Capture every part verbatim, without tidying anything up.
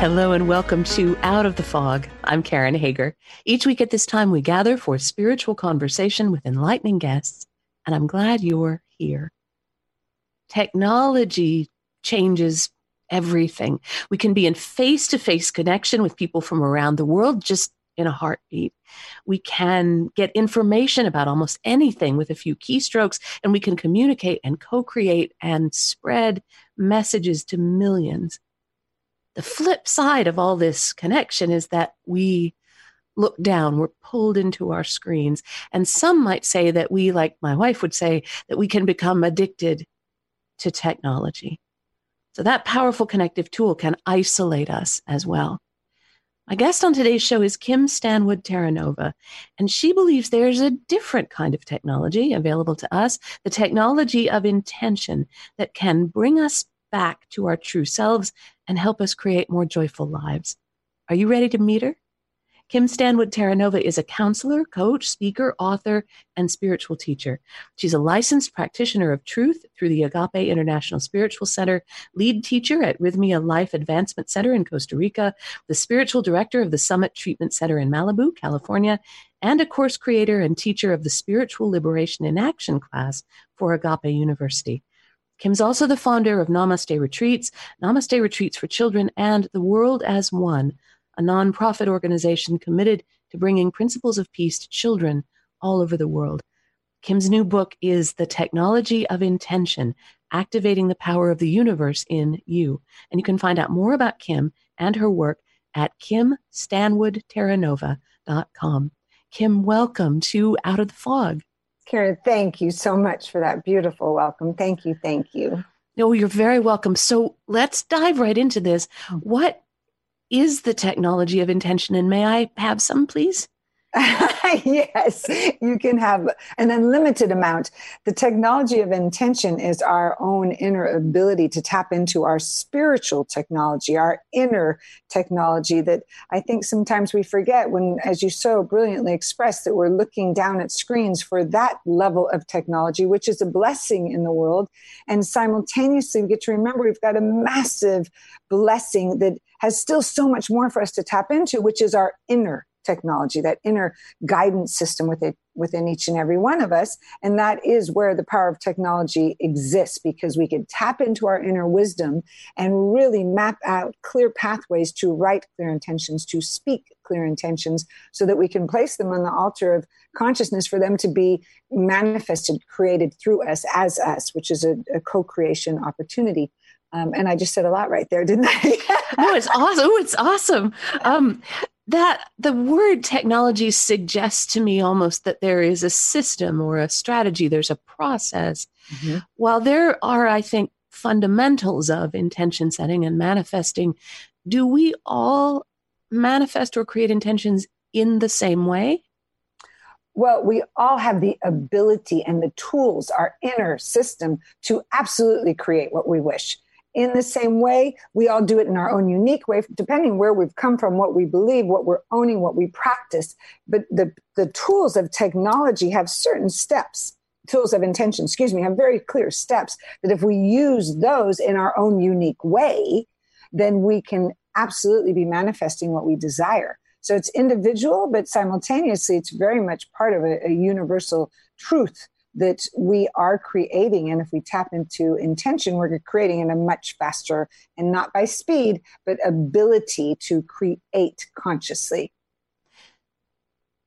Hello and welcome to Out of the Fog. I'm Karen Hager. Each week at this time, we gather for spiritual conversation with enlightening guests, and I'm glad you're here. Technology changes everything. We can be in face-to-face connection with people from around the world just in a heartbeat. We can get information about almost anything with a few keystrokes, and we can communicate and co-create and spread messages to millions. The flip side of all this connection is that we look down, we're pulled into our screens. And some might say that we, like my wife would say, that we can become addicted to technology. So that powerful connective tool can isolate us as well. My guest on today's show is Kim Stanwood Terranova, and she believes there's a different kind of technology available to us, the technology of intention, that can bring us back to our true selves and help us create more joyful lives. Are you ready to meet her? Kim Stanwood Terranova is a counselor, coach, speaker, author, and spiritual teacher. She's a licensed practitioner of truth through the Agape International Spiritual Center, lead teacher at Rhythmia Life Advancement Center in Costa Rica, the spiritual director of the Summit Treatment Center in Malibu, California, and a course creator and teacher of the Spiritual Liberation in Action class for Agape University. Kim's also the founder of Namaste Retreats, Namaste Retreats for Children, and The World as One, a nonprofit organization committed to bringing principles of peace to children all over the world. Kim's new book is The Technology of Intention, Activating the Power of the Universe in You. And you can find out more about Kim and her work at kim stanwood terranova dot com. Kim, welcome to Out of the Fog. Karen, thank you so much for that beautiful welcome. Thank you. Thank you. No, you're very welcome. So let's dive right into this. What is the technology of intention? And may I have some, please? Yes, you can have an unlimited amount. The technology of intention is our own inner ability to tap into our spiritual technology, our inner technology that I think sometimes we forget when, as you so brilliantly expressed, that we're looking down at screens for that level of technology, which is a blessing in the world. And simultaneously, we get to remember we've got a massive blessing that has still so much more for us to tap into, which is our inner technology, that inner guidance system within, within each and every one of us. And that is where the power of technology exists, because we can tap into our inner wisdom and really map out clear pathways to write clear intentions, to speak clear intentions, so that we can place them on the altar of consciousness for them to be manifested, created through us as us, which is a, a co-creation opportunity. Um, and I just said a lot right there, didn't I? No, it's awesome. Oh, it's awesome. Um, That the word technology suggests to me almost that there is a system or a strategy, there's a process. Mm-hmm. While there are, I think, fundamentals of intention setting and manifesting, do we all manifest or create intentions in the same way? Well, we all have the ability and the tools, our inner system, to absolutely create what we wish. In the same way, we all do it in our own unique way, depending where we've come from, what we believe, what we're owning, what we practice. But the, the tools of technology have certain steps, tools of intention, excuse me, have very clear steps that if we use those in our own unique way, then we can absolutely be manifesting what we desire. So it's individual, but simultaneously, it's very much part of a, a universal truth that we are creating. And if we tap into intention, we're creating in a much faster, and not by speed, but ability to create consciously.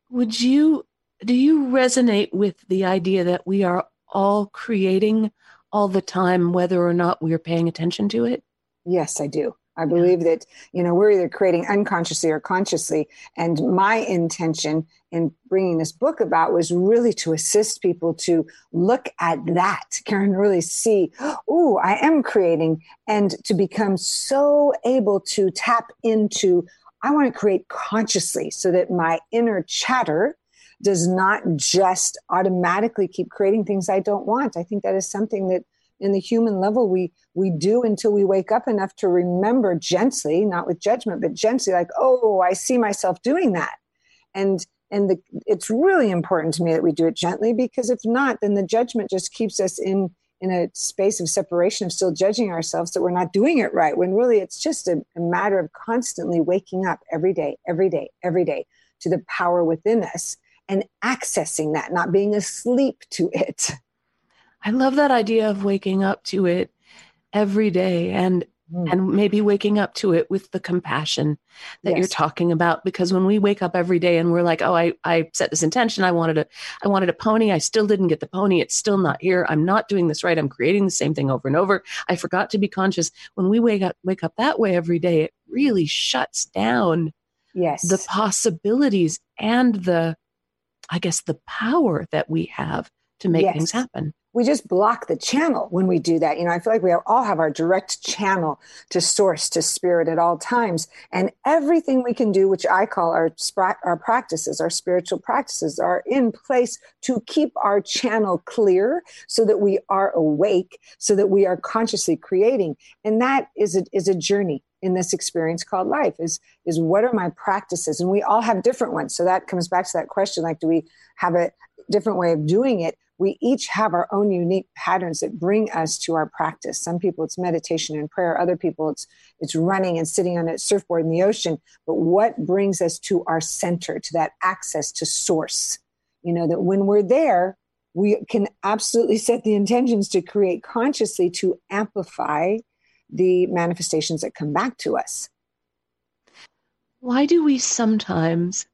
Would you, do you resonate with the idea that we are all creating all the time, whether or not we are paying attention to it? Yes, I do. I believe that, you know, we're either creating unconsciously or consciously. And my intention in bringing this book about was really to assist people to look at that, Karen, really see, oh, I am creating, and to become so able to tap into, I want to create consciously so that my inner chatter does not just automatically keep creating things I don't want. I think that is something that in the human level we we do until we wake up enough to remember gently, not with judgment, but gently, like, oh, I see myself doing that. And and the, it's really important to me that we do it gently, because if not, then the judgment just keeps us in in a space of separation, of still judging ourselves that we're not doing it right, when really it's just a, a matter of constantly waking up every day, every day, every day to the power within us and accessing that, not being asleep to it. I love that idea of waking up to it every day, and mm. and maybe waking up to it with the compassion that yes. you're talking about. Because when we wake up every day and we're like, oh, I, I set this intention. I wanted a, I wanted a pony. I still didn't get the pony. It's still not here. I'm not doing this right. I'm creating the same thing over and over. I forgot to be conscious. When we wake up, wake up that way every day, it really shuts down yes. the possibilities and the, I guess, the power that we have to make yes. things happen. We just block the channel when we do that. You know, I feel like we all have our direct channel to source, to spirit at all times. And everything we can do, which I call our our practices, our spiritual practices, are in place to keep our channel clear so that we are awake, so that we are consciously creating. And that is a, is a journey in this experience called life, is, is what are my practices? And we all have different ones. So that comes back to that question, like, do we have a different way of doing it? We each have our own unique patterns that bring us to our practice. Some people it's meditation and prayer. Other people it's it's running and sitting on a surfboard in the ocean. But what brings us to our center, to that access to source? You know, that when we're there, we can absolutely set the intentions to create consciously to amplify the manifestations that come back to us. Why do we sometimes,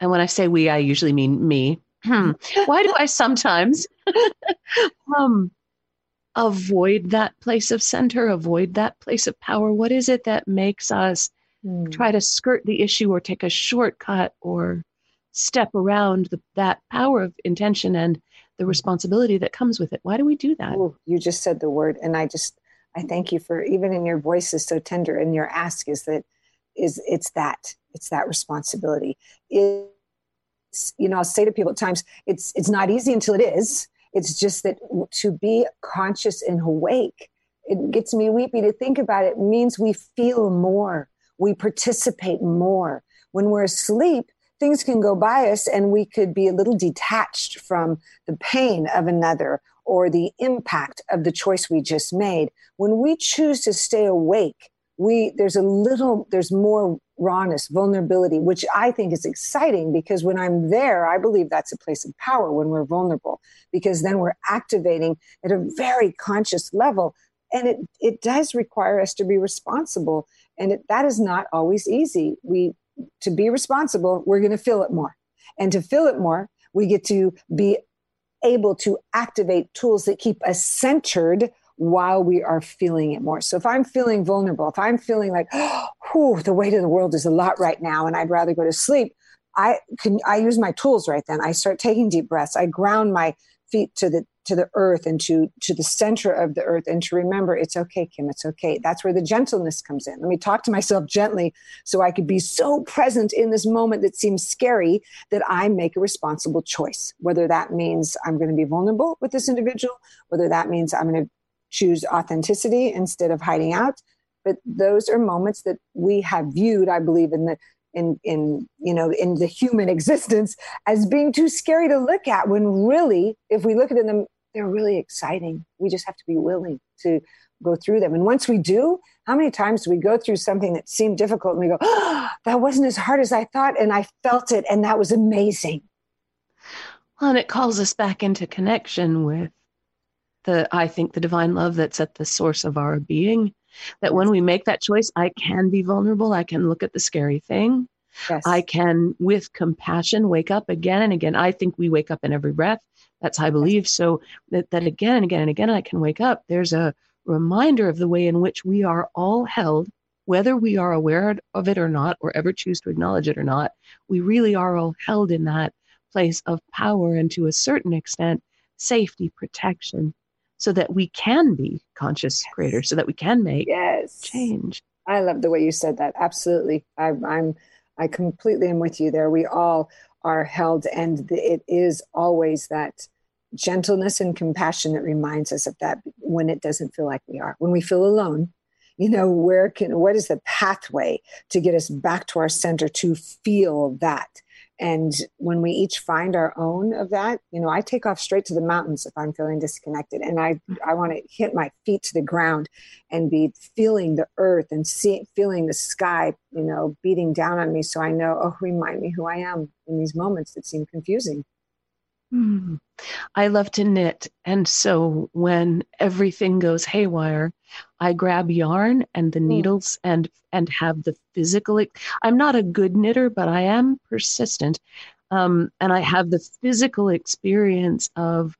and when I say we, I usually mean me, Hmm. why do I sometimes um, avoid that place of center, avoid that place of power? What is it that makes us hmm. try to skirt the issue or take a shortcut or step around the, that power of intention and the responsibility that comes with it? Why do we do that? Ooh, you just said the word, and I just, I thank you for, even in your voice is so tender, and your ask is that, is it's that, it's that responsibility. It, You know, I'll say to people at times, it's it's not easy until it is. It's just that to be conscious and awake, it gets me weepy to think about it. It means we feel more. We participate more. When we're asleep, things can go by us and we could be a little detached from the pain of another or the impact of the choice we just made. When we choose to stay awake, we there's a little, there's more rawness, vulnerability, which I think is exciting, because when I'm there, I believe that's a place of power when we're vulnerable, because then we're activating at a very conscious level. And it, it does require us to be responsible. And it, that is not always easy. We, to be responsible, we're going to feel it more. And to feel it more, we get to be able to activate tools that keep us centered while we are feeling it more. So if I'm feeling vulnerable, if I'm feeling like, oh, the weight of the world is a lot right now and I'd rather go to sleep, I can I use my tools right then. I start taking deep breaths. I ground my feet to the to the earth and to, to the center of the earth, and to remember it's okay, Kim, it's okay. That's where the gentleness comes in. Let me talk to myself gently so I could be so present in this moment that seems scary that I make a responsible choice, whether that means I'm going to be vulnerable with this individual, whether that means I'm going to choose authenticity instead of hiding out. But those are moments that we have viewed, I believe, in the in in you know in the human existence as being too scary to look at, when really, if we look at them, they're really exciting. We just have to be willing to go through them. And once we do, how many times do we go through something that seemed difficult and we go, oh, that wasn't as hard as I thought, and I felt it, and that was amazing. Well, and it calls us back into connection with The, I think the divine love that's at the source of our being, that when we make that choice, I can be vulnerable. I can look at the scary thing. Yes. I can, with compassion, wake up again and again. I think we wake up in every breath. That's how I believe. So that, that again and again and again, I can wake up. There's a reminder of the way in which we are all held, whether we are aware of it or not, or ever choose to acknowledge it or not. We really are all held in that place of power and, to a certain extent, safety, protection, so that we can be conscious creators, so that we can make yes. change. I love the way you said that. Absolutely. I, I'm, I completely am with you there. We all are held. And it is always that gentleness and compassion that reminds us of that when it doesn't feel like we are, when we feel alone. You know, where can, what is the pathway to get us back to our center to feel that? And when we each find our own of that, you know, I take off straight to the mountains if I'm feeling disconnected, and I, I want to hit my feet to the ground and be feeling the earth and see, feeling the sky, you know, beating down on me. So I know, oh, remind me who I am in these moments that seem confusing. Mm. I love to knit. And so when everything goes haywire, I grab yarn and the needles and, and have the physical, I'm not a good knitter, but I am persistent. Um, and I have the physical experience of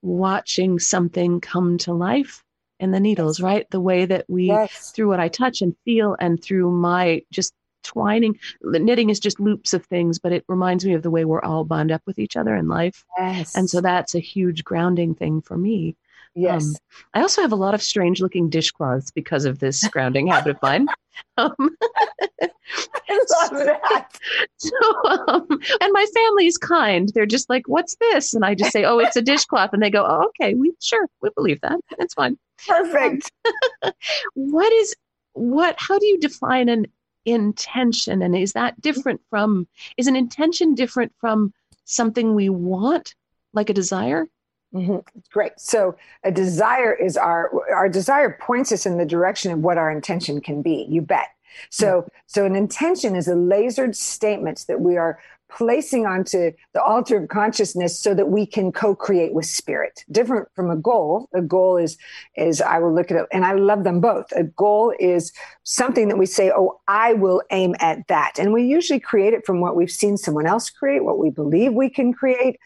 watching something come to life in the needles, right? The way that we, yes. through what I touch and feel and through my just twining, knitting is just loops of things, but it reminds me of the way we're all bound up with each other in life. Yes. And so that's a huge grounding thing for me. Yes. Um, I also have a lot of strange looking dishcloths because of this grounding habit of mine. Um, I love that. So, um, and my family is kind. They're just like, what's this? And I just say, oh, it's a dishcloth. And they go, oh, okay, we sure, we believe that. That's fine. Perfect. Um, what is, what, how do you define an intention? And is that different from, is an intention different from something we want, like a desire? Mm-hmm. Great. So a desire is our, our desire points us in the direction of what our intention can be. You bet. So, mm-hmm. so an intention is a lasered statement that we are placing onto the altar of consciousness so that we can co-create with spirit. Different from a goal. A goal is, is I will look at it, and I love them both. A goal is something that we say, oh, I will aim at that. And we usually create it from what we've seen someone else create, what we believe we can create.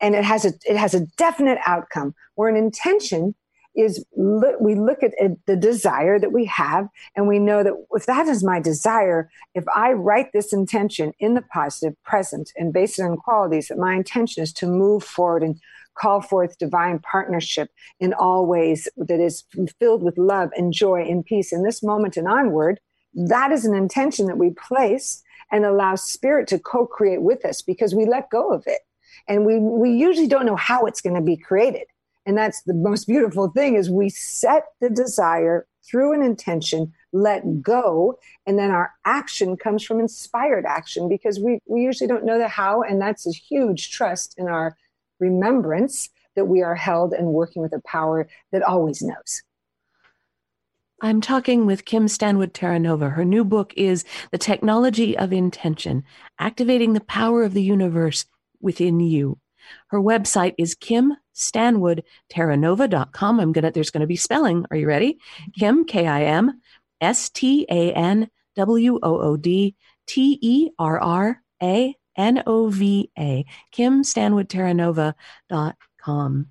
And it has a, it has a definite outcome, where an intention is look, we look at the desire that we have, and we know that if that is my desire, if I write this intention in the positive present and base it on qualities, that my intention is to move forward and call forth divine partnership in all ways that is filled with love and joy and peace in this moment and onward, that is an intention that we place and allow spirit to co-create with us, because we let go of it. And we, we usually don't know how it's going to be created. And that's the most beautiful thing, is we set the desire through an intention, let go, and then our action comes from inspired action, because we, we usually don't know the how, and that's a huge trust in our remembrance that we are held and working with a power that always knows. I'm talking with Kim Stanwood Terranova. Her new book is The Technology of Intention, Activating the Power of the Universe Within You. Her website is kim stanwood terranova dot com. I'm gonna, there's gonna be spelling. Are you ready? Kim, K I M, S T A N W O O D, T E R R A N O V A, kim stanwood terranova dot com.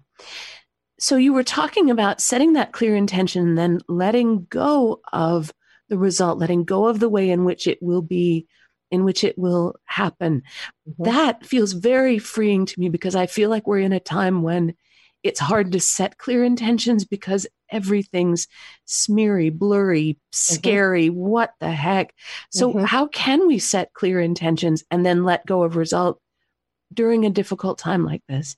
So you were talking about setting that clear intention and then letting go of the result, letting go of the way in which it will be in which it will happen. Mm-hmm. That feels very freeing to me, because I feel like we're in a time when it's hard to set clear intentions because everything's smeary, blurry, scary, mm-hmm. what the heck. So mm-hmm. how can we set clear intentions and then let go of result during a difficult time like this?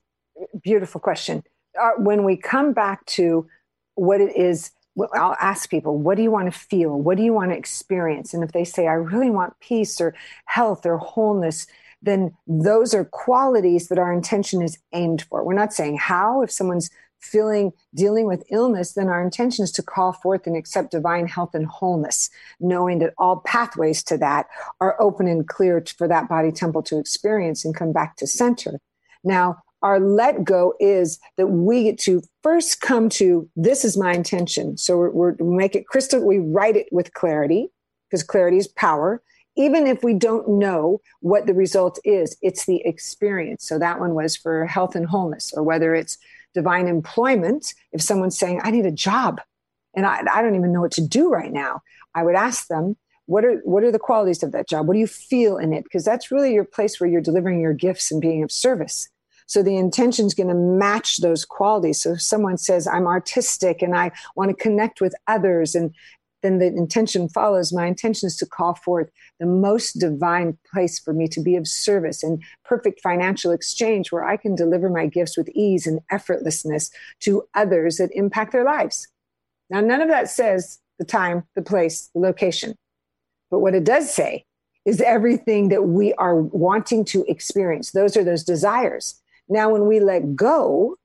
Beautiful question. Uh, when we come back to what it is, I'll ask people, what do you want to feel? What do you want to experience? And if they say, I really want peace or health or wholeness, then those are qualities that our intention is aimed for. We're not saying how. If someone's feeling, dealing with illness, then our intention is to call forth and accept divine health and wholeness, knowing that all pathways to that are open and clear for that body temple to experience and come back to center. Now, our let go is that we get to first come to, this is my intention. So we're, we're, we make it crystal. We write it with clarity, because clarity is power. Even if we don't know what the result is, it's the experience. So that one was for health and wholeness, or whether it's divine employment. If someone's saying, I need a job and I, I don't even know what to do right now, I would ask them, What are what are the qualities of that job? What do you feel in it? Because that's really your place where you're delivering your gifts and being of service. So the intention is going to match those qualities. So if someone says, I'm artistic and I want to connect with others, and then the intention follows. My intention is to call forth the most divine place for me to be of service and perfect financial exchange where I can deliver my gifts with ease and effortlessness to others that impact their lives. Now, none of that says the time, the place, the location. But what it does say is everything that we are wanting to experience. Those are those desires. Now, when we let go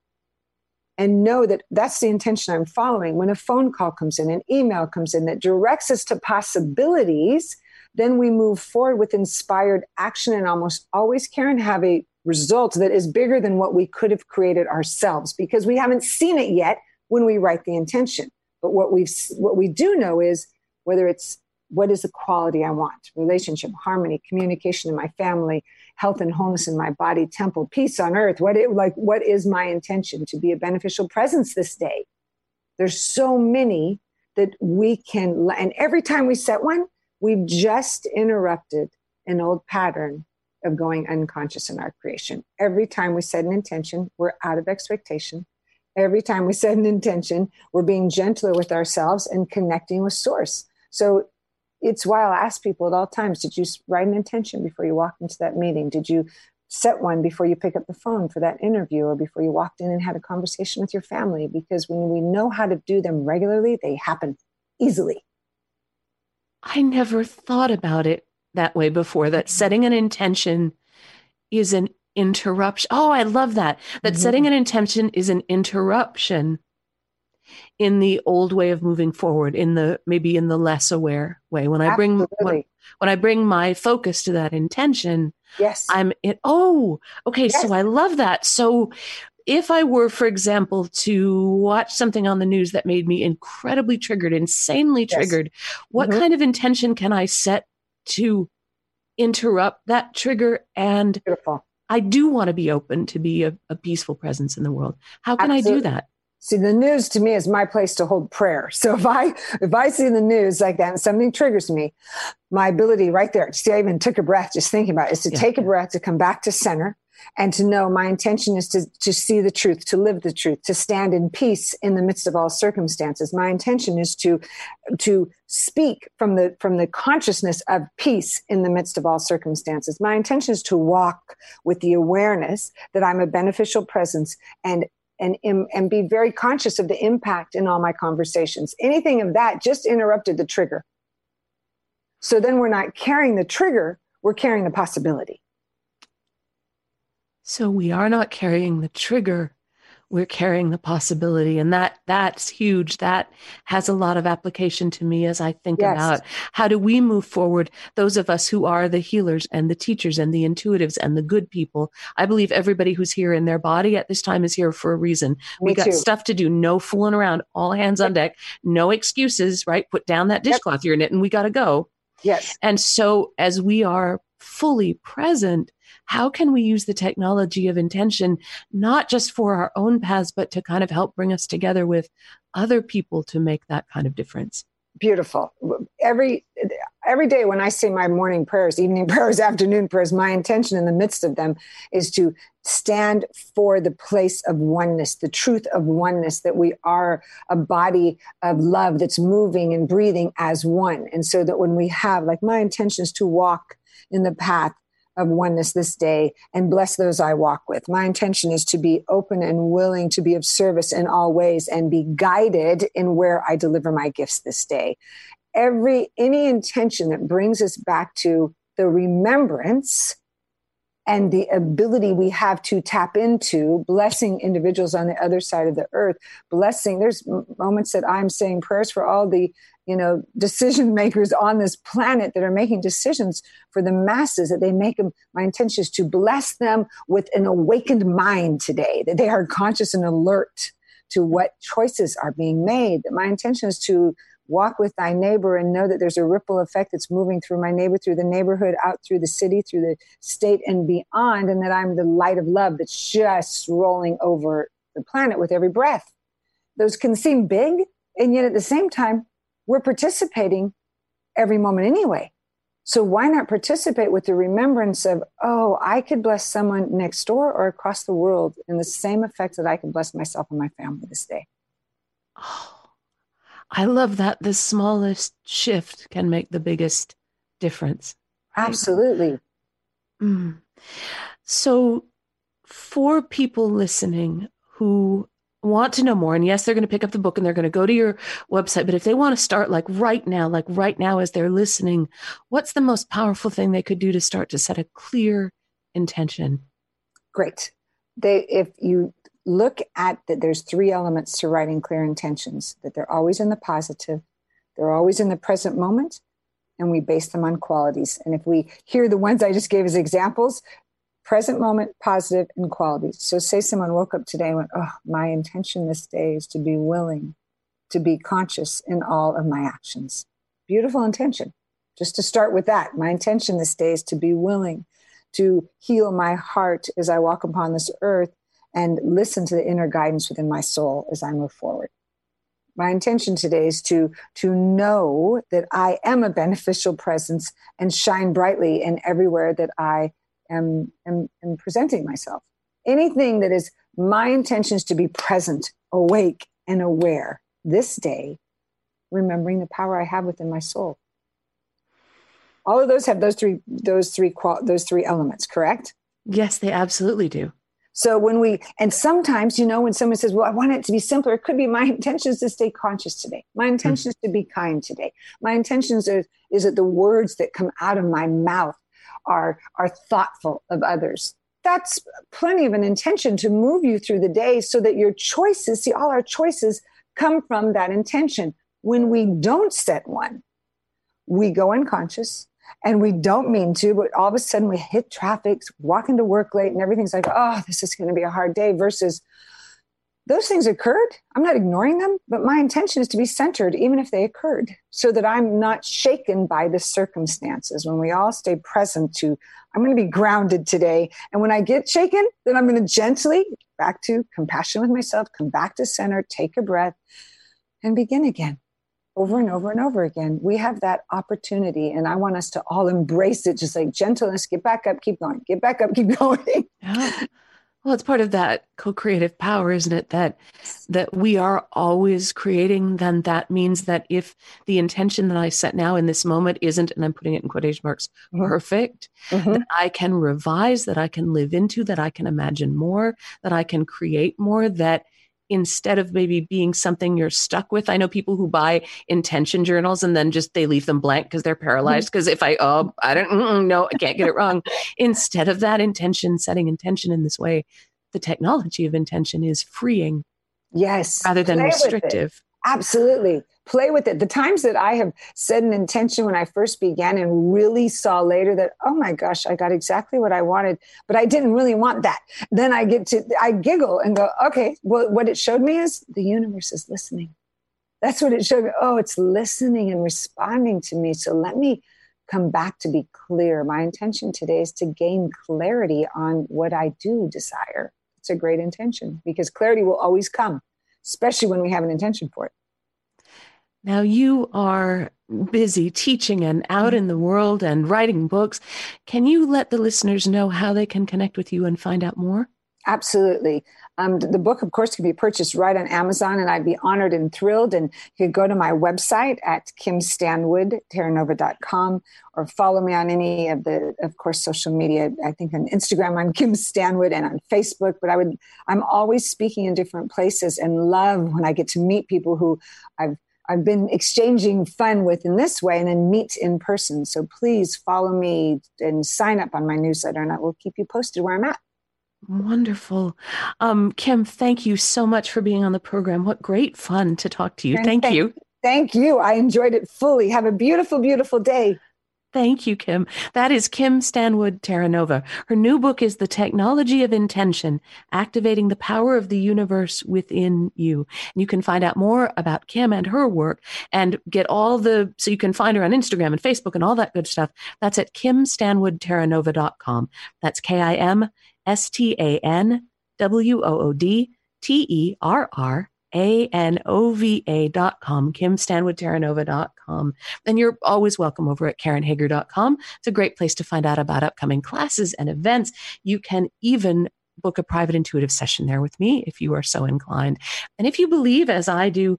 and know that that's the intention I'm following, when a phone call comes in, an email comes in that directs us to possibilities, then we move forward with inspired action and almost always, Karen, have a result that is bigger than what we could have created ourselves because we haven't seen it yet when we write the intention. But what we've, what we do know is whether it's what is the quality I want? Relationship, harmony, communication in my family, health and wholeness in my body, temple, peace on earth. What it, like, what is my intention? To be a beneficial presence this day? There's so many that we can, and every time we set one, we've just interrupted an old pattern of going unconscious in our creation. Every time we set an intention, we're out of expectation. Every time we set an intention, we're being gentler with ourselves and connecting with source. So it's why I'll ask people at all times, did you write an intention before you walked into that meeting? Did you set one before you pick up the phone for that interview or before you walked in and had a conversation with your family? Because when we know how to do them regularly, they happen easily. I never thought about it that way before, that setting an intention is an interruption. Oh, I love that. That mm-hmm. setting an intention is an interruption in the old way of moving forward, in the maybe in the less aware way. When I Absolutely. bring when, when I bring my focus to that intention, yes, I'm in. Oh, okay. Yes. So I love that. So if I were, for example, to watch something on the news that made me incredibly triggered, insanely yes. triggered, what mm-hmm. kind of intention can I set to interrupt that trigger? And Beautiful. I do want to be open to be a, a peaceful presence in the world. How can Absolutely. I do that? See, the news to me is my place to hold prayer. So if I if I see the news like that and something triggers me, my ability right there, see, I even took a breath just thinking about it, is to yeah. take a breath, to come back to center, and to know my intention is to, to see the truth, to live the truth, to stand in peace in the midst of all circumstances. My intention is to to speak from the from the consciousness of peace in the midst of all circumstances. My intention is to walk with the awareness that I'm a beneficial presence and And, and be very conscious of the impact in all my conversations. Anything of that just interrupted the trigger. So then we're not carrying the trigger, we're carrying the possibility. So we are not carrying the trigger, we're carrying the possibility. And that that's huge. That has a lot of application to me as I think yes. about how do we move forward, those of us who are the healers and the teachers and the intuitives and the good people. I believe everybody who's here in their body at this time is here for a reason. Me we got too. Stuff to do, no fooling around, all hands yep. on deck, no excuses, right? Put down that dishcloth yep. you're knitting, we got to go. Yes. And so as we are fully present, how can we use the technology of intention, not just for our own paths, but to kind of help bring us together with other people to make that kind of difference? Beautiful. Every every day when I say my morning prayers, evening prayers, afternoon prayers, my intention in the midst of them is to stand for the place of oneness, the truth of oneness, that we are a body of love that's moving and breathing as one. And so that when we have, like my intention is to walk in the path of oneness this day and bless those I walk with. My intention is to be open and willing to be of service in all ways and be guided in where I deliver my gifts this day. Every, any intention that brings us back to the remembrance and the ability we have to tap into, blessing individuals on the other side of the earth, blessing, there's moments that I'm saying prayers for all the, you know, decision makers on this planet that are making decisions for the masses, that they make them, my intention is to bless them with an awakened mind today, that they are conscious and alert to what choices are being made, that my intention is to walk with thy neighbor and know that there's a ripple effect that's moving through my neighbor, through the neighborhood, out through the city, through the state and beyond, and that I'm the light of love that's just rolling over the planet with every breath. Those can seem big, and yet at the same time, we're participating every moment anyway. So why not participate with the remembrance of, oh, I could bless someone next door or across the world in the same effect that I can bless myself and my family this day. Oh. I love that the smallest shift can make the biggest difference. Right? Absolutely. Mm. So for people listening who want to know more, and yes, they're going to pick up the book and they're going to go to your website, but if they want to start like right now, like right now as they're listening, what's the most powerful thing they could do to start to set a clear intention? Great. They, if you look at that, there's three elements to writing clear intentions, that they're always in the positive, they're always in the present moment, and we base them on qualities. And if we hear the ones I just gave as examples, present moment, positive, and qualities. So say someone woke up today and went, oh, my intention this day is to be willing, to be conscious in all of my actions. Beautiful intention. Just to start with that, my intention this day is to be willing to heal my heart as I walk upon this earth and listen to the inner guidance within my soul as I move forward. My intention today is to, to know that I am a beneficial presence and shine brightly in everywhere that I Am, am, am presenting myself. Anything that is my intentions to be present, awake, and aware this day, remembering the power I have within my soul. All of those have those three, those three, qual- those three elements, correct? Yes, they absolutely do. So when we, and sometimes, you know, when someone says, well, I want it to be simpler, it could be my intention is to stay conscious today. My intention is mm-hmm. to be kind today. My intentions is, is that the words that come out of my mouth Are, are thoughtful of others. That's plenty of an intention to move you through the day so that your choices, see, all our choices come from that intention. When we don't set one, we go unconscious and we don't mean to, but all of a sudden we hit traffic, walk into work late, and everything's like, oh, this is going to be a hard day, versus those things occurred. I'm not ignoring them, but my intention is to be centered, even if they occurred, so that I'm not shaken by the circumstances. When we all stay present to, I'm going to be grounded today. And when I get shaken, then I'm going to gently back to compassion with myself, come back to center, take a breath, and begin again, over and over and over again. We have that opportunity, and I want us to all embrace it, just like gentleness, get back up, keep going, get back up, keep going. Yeah. Well, it's part of that co-creative power, isn't it? That that we are always creating. Then that means that if the intention that I set now in this moment isn't, and I'm putting it in quotation marks, perfect, mm-hmm. that I can revise, that I can live into, that I can imagine more, that I can create more, that instead of maybe being something you're stuck with. I know people who buy intention journals and then just, they leave them blank because they're paralyzed. Because if I, oh, I don't know, I can't get it wrong. Instead of that, intention, setting intention in this way, the technology of intention is freeing. Yes. Rather than restrictive. Absolutely. Play with it. The times that I have set an intention when I first began and really saw later that, oh my gosh, I got exactly what I wanted, but I didn't really want that. Then I get to, I giggle and go, okay, well, what it showed me is the universe is listening. That's what it showed me. Oh, it's listening and responding to me. So let me come back to be clear. My intention today is to gain clarity on what I do desire. It's a great intention because clarity will always come, especially when we have an intention for it. Now you are busy teaching and out in the world and writing books. Can you let the listeners know how they can connect with you and find out more? Absolutely. Um, the book, of course, can be purchased right on Amazon, and I'd be honored and thrilled. And you could go to my website at kim stanwood terranova dot com or follow me on any of the, of course, social media. I think on Instagram, I'm Kim Stanwood, and on Facebook. But I would, I'm always speaking in different places, and love when I get to meet people who I've I've been exchanging fun with in this way, and then meet in person. So please follow me and sign up on my newsletter, and I will keep you posted where I'm at. Wonderful. Um, Kim, thank you so much for being on the program. What great fun to talk to you. Thank, thank you. Thank you. I enjoyed it fully. Have a beautiful, beautiful day. Thank you, Kim. That is Kim Stanwood Terranova. Her new book is The Technology of Intention, Activating the Power of the Universe Within You. And you can find out more about Kim and her work and get all the, so you can find her on Instagram and Facebook and all that good stuff. That's at kim stanwood terranova dot com. That's K I M S T A N W O O D T E R R A N O V A dot com, kim stanwood terranova dot com. And you're always welcome over at karen hager dot com. It's a great place to find out about upcoming classes and events. You can even book a private intuitive session there with me if you are so inclined. And if you believe, as I do,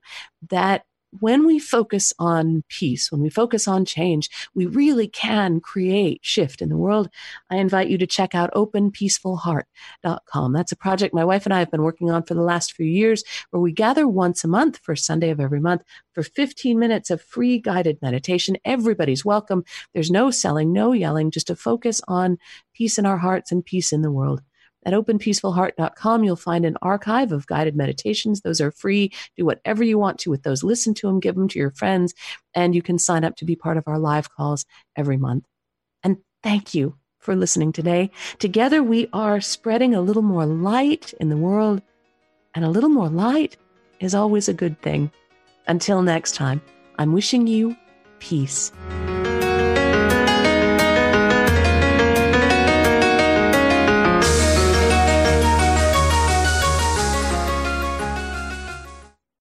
that when we focus on peace, when we focus on change, we really can create shift in the world. I invite you to check out open peaceful heart dot com. That's a project my wife and I have been working on for the last few years, where we gather once a month, first Sunday of every month, for fifteen minutes of free guided meditation. Everybody's welcome. There's no selling, no yelling, just a focus on peace in our hearts and peace in the world. At open peaceful heart dot com, you'll find an archive of guided meditations. Those are free. Do whatever you want to with those. Listen to them, give them to your friends, and you can sign up to be part of our live calls every month. And thank you for listening today. Together, we are spreading a little more light in the world, and a little more light is always a good thing. Until next time, I'm wishing you peace.